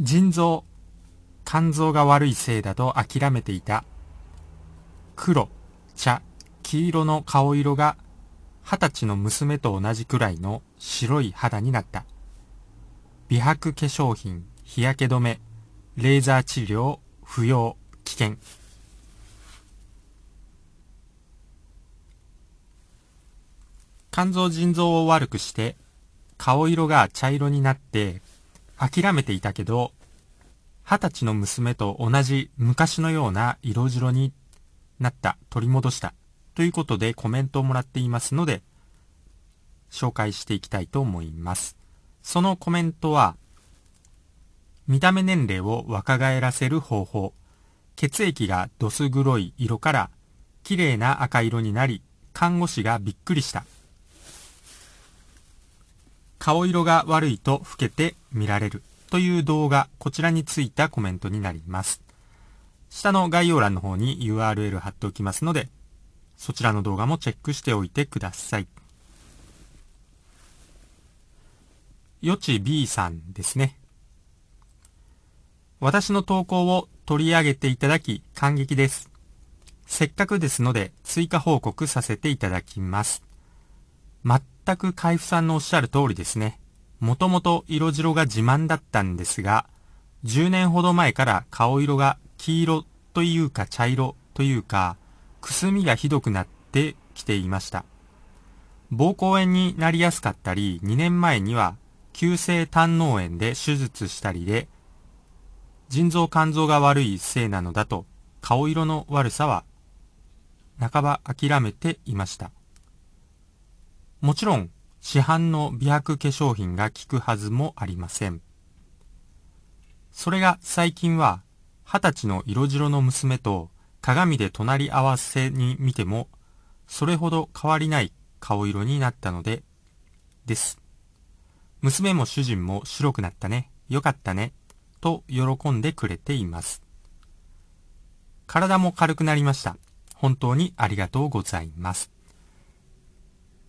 腎臓、肝臓が悪いせいだと諦めていた。黒、茶、黄色の顔色が20歳の娘と同じくらいの白い肌になった。美白化粧品、日焼け止め、レーザー治療、不要、危険。肝臓腎臓を悪くして、顔色が茶色になって、諦めていたけど、20歳の娘と同じ昔のような色白になった、取り戻した、ということでコメントをもらっていますので、紹介していきたいと思います。そのコメントは、見た目年齢を若返らせる方法、血液がどす黒い色から綺麗な赤色になり、看護師がびっくりした。顔色が悪いと老けて見られるという動画、こちらについたコメントになります。下の概要欄の方に URL 貼っておきますので、そちらの動画もチェックしておいてください。よち B さんですね。私の投稿を取り上げていただき感激です。せっかくですので追加報告させていただきます。全く海部さんのおっしゃる通りですね。もともと色白が自慢だったんですが、10年ほど前から顔色が黄色というか茶色というか、くすみがひどくなってきていました。膀胱炎になりやすかったり、2年前には急性胆嚢炎で手術したりで、腎臓肝臓が悪いせいなのだと、顔色の悪さは半ば諦めていました。もちろん、市販の美白化粧品が効くはずもありません。それが最近は、20歳の色白の娘と鏡で隣り合わせに見ても、それほど変わりない顔色になったので、です。娘も主人も白くなったね、よかったね、と喜んでくれています。体も軽くなりました。本当にありがとうございます。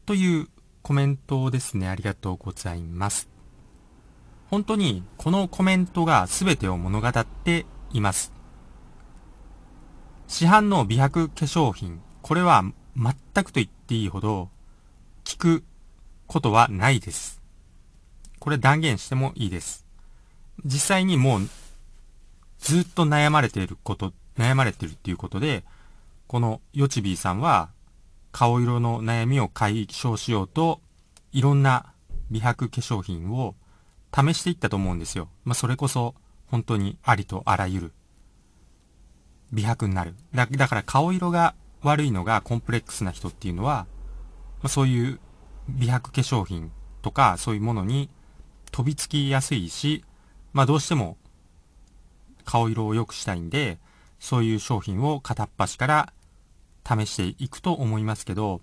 というコメントですね。ありがとうございます。本当にこのコメントが全てを物語っています。市販の美白化粧品、これは全くと言っていいほど効くことはないです。これ断言してもいいです。実際にもうずっと悩まれてるっていうことで、このよちびーさんは顔色の悩みを解消しようといろんな美白化粧品を試していったと思うんですよ。それこそ本当にありとあらゆる美白になる。だから顔色が悪いのがコンプレックスな人っていうのは、そういう美白化粧品とかそういうものに飛びつきやすいし、どうしても顔色を良くしたいんで、そういう商品を片っ端から試していくと思いますけど、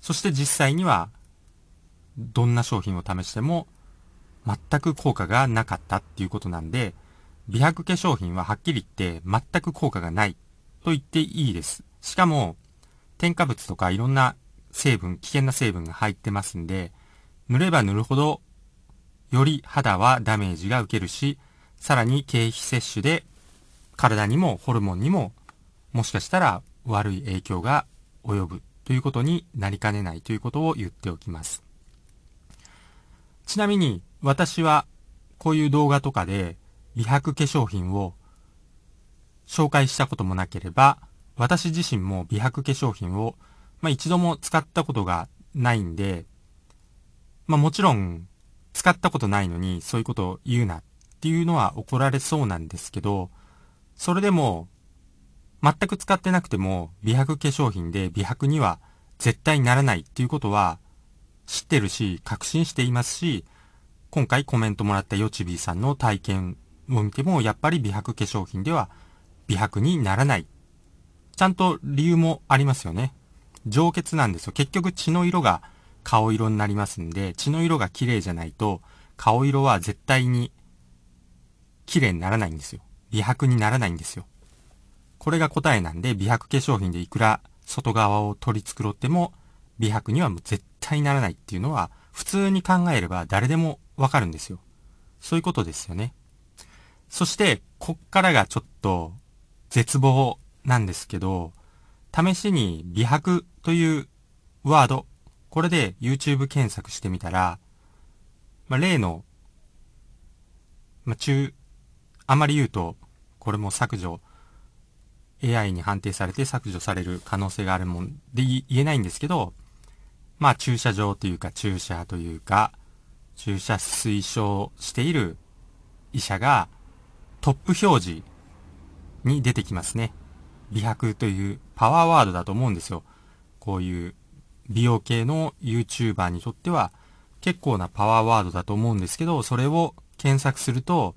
そして実際にはどんな商品を試しても全く効果がなかったっていうことなんで、美白化粧品ははっきり言って全く効果がないと言っていいです。しかも添加物とかいろんな成分、危険な成分が入ってますんで、塗れば塗るほどより肌はダメージが受けるし、さらに経費摂取で体にもホルモンにももしかしたら悪い影響が及ぶということになりかねないということを言っておきます。ちなみに私はこういう動画とかで美白化粧品を紹介したこともなければ、私自身も美白化粧品を一度も使ったことがないんで、もちろん使ったことないのにそういうことを言うなっていうのは怒られそうなんですけど、それでも全く使ってなくても美白化粧品で美白には絶対ならないっていうことは知ってるし確信していますし、今回コメントもらったよちびーさんの体験を見てもやっぱり美白化粧品では美白にならない。ちゃんと理由もありますよね。情結なんですよ。結局血の色が顔色になりますんで、血の色が綺麗じゃないと顔色は絶対に綺麗にならないんですよ。美白にならないんですよ。これが答えなんで、美白化粧品でいくら外側を取り繕っても美白にはもう絶対ならないっていうのは普通に考えれば誰でもわかるんですよ。そういうことですよね。そして、こっからがちょっと絶望なんですけど、試しに美白というワード、これで YouTube 検索してみたら、例の、あまり言うと、これも削除、AI に判定されて削除される可能性があるもんで言えないんですけど、駐車場というか、注射というか、注射推奨している医者が、トップ表示に出てきますね。美白というパワーワードだと思うんですよ。こういう美容系の YouTuber にとっては結構なパワーワードだと思うんですけど、それを検索すると、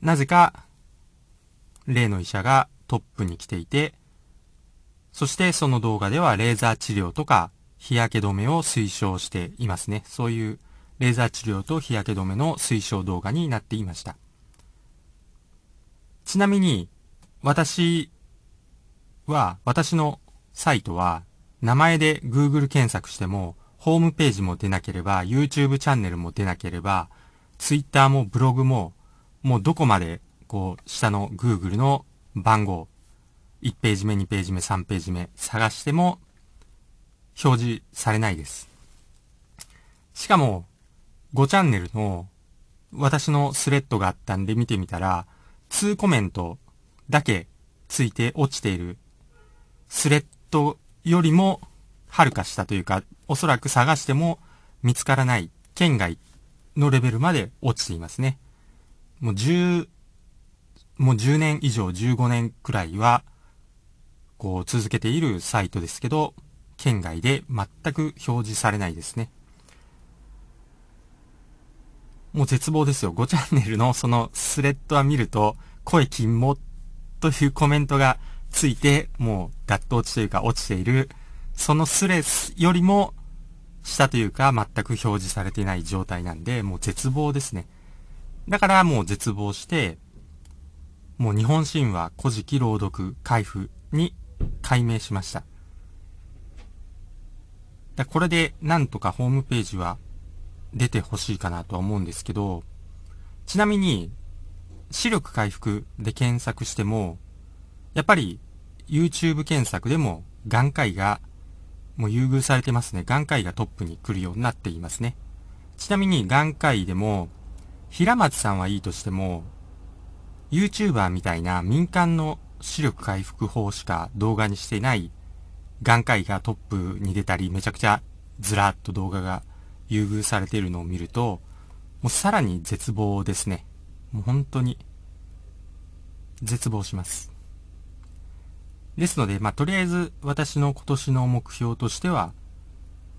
なぜか例の医者がトップに来ていて、そしてその動画ではレーザー治療とか日焼け止めを推奨していますね。そういうレーザー治療と日焼け止めの推奨動画になっていました。ちなみに、私のサイトは、名前で Google 検索しても、ホームページも出なければ、YouTube チャンネルも出なければ、Twitter もブログも、もうどこまで、下の Google の番号、1ページ目、2ページ目、3ページ目、探しても、表示されないです。しかも、5チャンネルの、私のスレッドがあったんで見てみたら、2コメントだけついて落ちているスレッドよりもはるか下というか、おそらく探しても見つからない圏外のレベルまで落ちていますね。もう10年以上、15年くらいは続けているサイトですけど、圏外で全く表示されないですね。もう絶望ですよ。5チャンネルのそのスレッドは見ると、声禁もというコメントがついて、もうガッと落ちというか落ちている、そのスレよりも下というか全く表示されていない状態なんで、もう絶望ですね。だからもう絶望して、もう日本神話古事記朗読開封に改名しました。これでなんとかホームページは出てほしいかなとは思うんですけど、ちなみに視力回復で検索しても、やっぱり YouTube 検索でも眼科医がもう優遇されてますね。眼科医がトップに来るようになっていますね。ちなみに眼科医でも平松さんはいいとしても、 YouTuber みたいな民間の視力回復法しか動画にしていない眼科医がトップに出たり、めちゃくちゃずらっと動画が優遇されているのを見ると、もうさらに絶望ですね。もう本当に、絶望します。ですので、とりあえず私の今年の目標としては、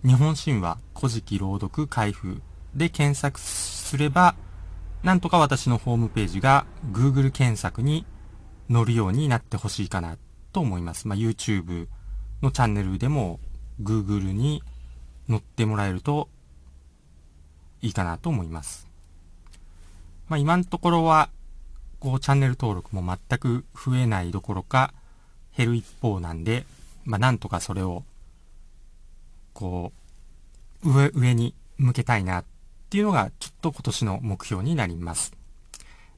日本神話古事記朗読開封で検索すれば、なんとか私のホームページが Google 検索に載るようになってほしいかなと思います。YouTube のチャンネルでも Google に載ってもらえると、いいかなと思います。今のところは、チャンネル登録も全く増えないどころか、減る一方なんで、なんとかそれを、上に向けたいなっていうのが、ちょっと今年の目標になります。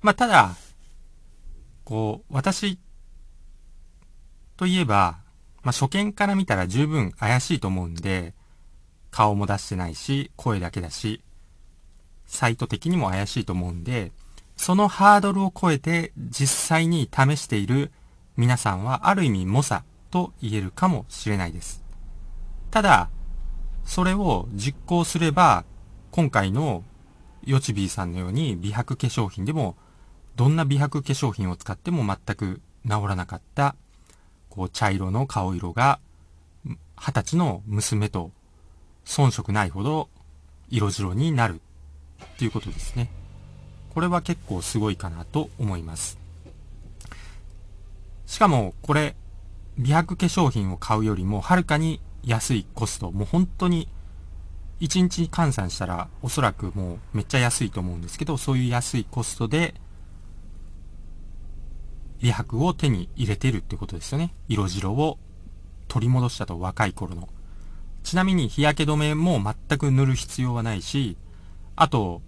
ただ、私といえば、初見から見たら十分怪しいと思うんで、顔も出してないし、声だけだし、サイト的にも怪しいと思うんで、そのハードルを超えて実際に試している皆さんはある意味猛者と言えるかもしれないです。ただ、それを実行すれば、今回のよちびーさんのように美白化粧品でも、どんな美白化粧品を使っても全く治らなかった、茶色の顔色が、20歳の娘と遜色ないほど色白になる。ということですね。これは結構すごいかなと思います。しかもこれ、美白化粧品を買うよりもはるかに安いコスト、もう本当に1日換算したらおそらくもうめっちゃ安いと思うんですけど、そういう安いコストで美白を手に入れてるってことですよね。色白を取り戻したと、若い頃の。ちなみに日焼け止めも全く塗る必要はないし、あと、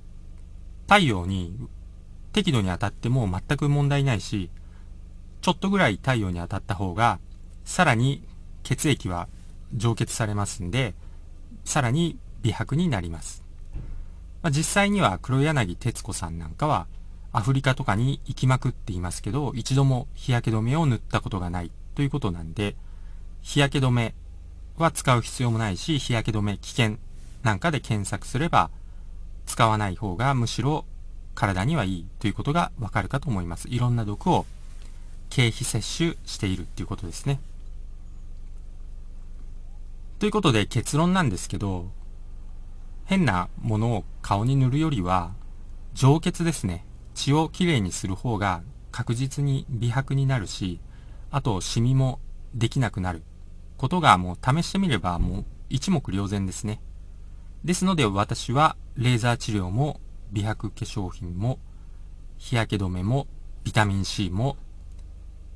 太陽に適度に当たっても全く問題ないし、ちょっとぐらい太陽に当たった方が、さらに血液は蒸結されますんで、さらに美白になります。まあ、実際には黒柳徹子さんなんかは、アフリカとかに行きまくっていますけど、一度も日焼け止めを塗ったことがないということなんで、日焼け止めは使う必要もないし、日焼け止め危険なんかで検索すれば、使わない方がむしろ体にはいいということがわかるかと思います。いろんな毒を経費摂取しているっていうことですね。ということで結論なんですけど、変なものを顔に塗るよりは、上血ですね。血をきれいにする方が確実に美白になるし、あとシミもできなくなることがもう試してみればもう一目瞭然ですね。ですので私はレーザー治療も美白化粧品も日焼け止めもビタミン C も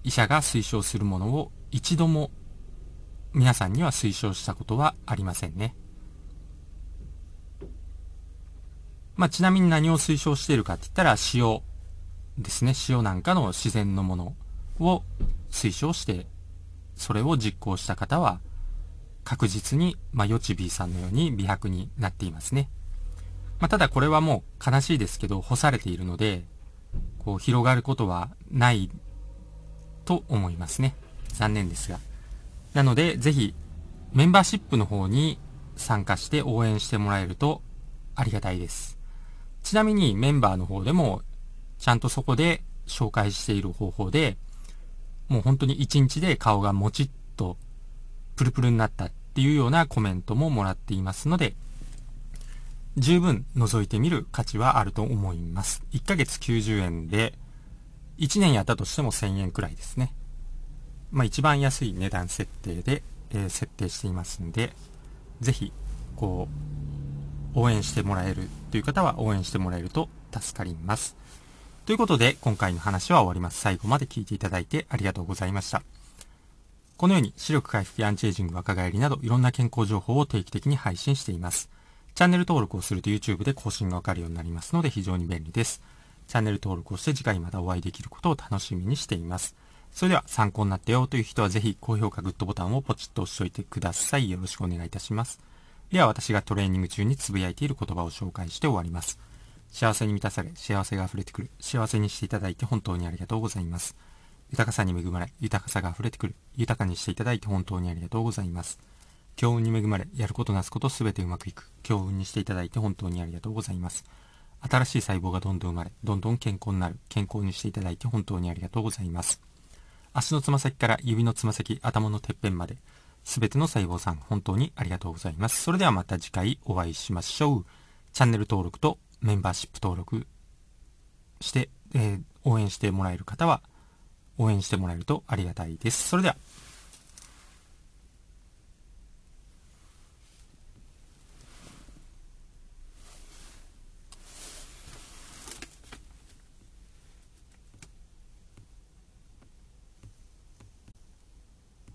医者が推奨するものを一度も皆さんには推奨したことはありませんね。まあ、ちなみに何を推奨しているかって言ったら塩ですね。塩なんかの自然のものを推奨して、それを実行した方は確実に、まあ、よち B さんのように美白になっていますね。まあ、ただこれはもう悲しいですけど、干されているので、こう広がることはないと思いますね。残念ですが。なので、ぜひメンバーシップの方に参加して応援してもらえるとありがたいです。ちなみにメンバーの方でも、ちゃんとそこで紹介している方法で、もう本当に1日で顔がもちっとプルプルになったっていうようなコメントももらっていますので、十分覗いてみる価値はあると思います。1ヶ月90円で、1年やったとしても1000円くらいですね。まあ一番安い値段設定で、設定していますんで、ぜひ、こう、応援してもらえるという方は応援してもらえると助かります。ということで、今回の話は終わります。最後まで聞いていただいてありがとうございました。このように視力回復やアンチエイジング若返りなどいろんな健康情報を定期的に配信しています。チャンネル登録をすると YouTube で更新がわかるようになりますので非常に便利です。チャンネル登録をして次回またお会いできることを楽しみにしています。それでは参考になったよという人はぜひ高評価グッドボタンをポチッと押しておいてください。よろしくお願いいたします。では私がトレーニング中につぶやいている言葉を紹介して終わります。幸せに満たされ、幸せが溢れてくる。幸せにしていただいて本当にありがとうございます。豊かさに恵まれ、豊かさが溢れてくる。豊かにしていただいて本当にありがとうございます。強運に恵まれ、やることなすことすべてうまくいく。強運にしていただいて本当にありがとうございます。新しい細胞がどんどん生まれ、どんどん健康になる。健康にしていただいて本当にありがとうございます。足のつま先から指のつま先、頭のてっぺんまで、すべての細胞さん、本当にありがとうございます。それではまた次回お会いしましょう。チャンネル登録とメンバーシップ登録して、応援してもらえる方は、応援してもらえるとありがたいです。それでは。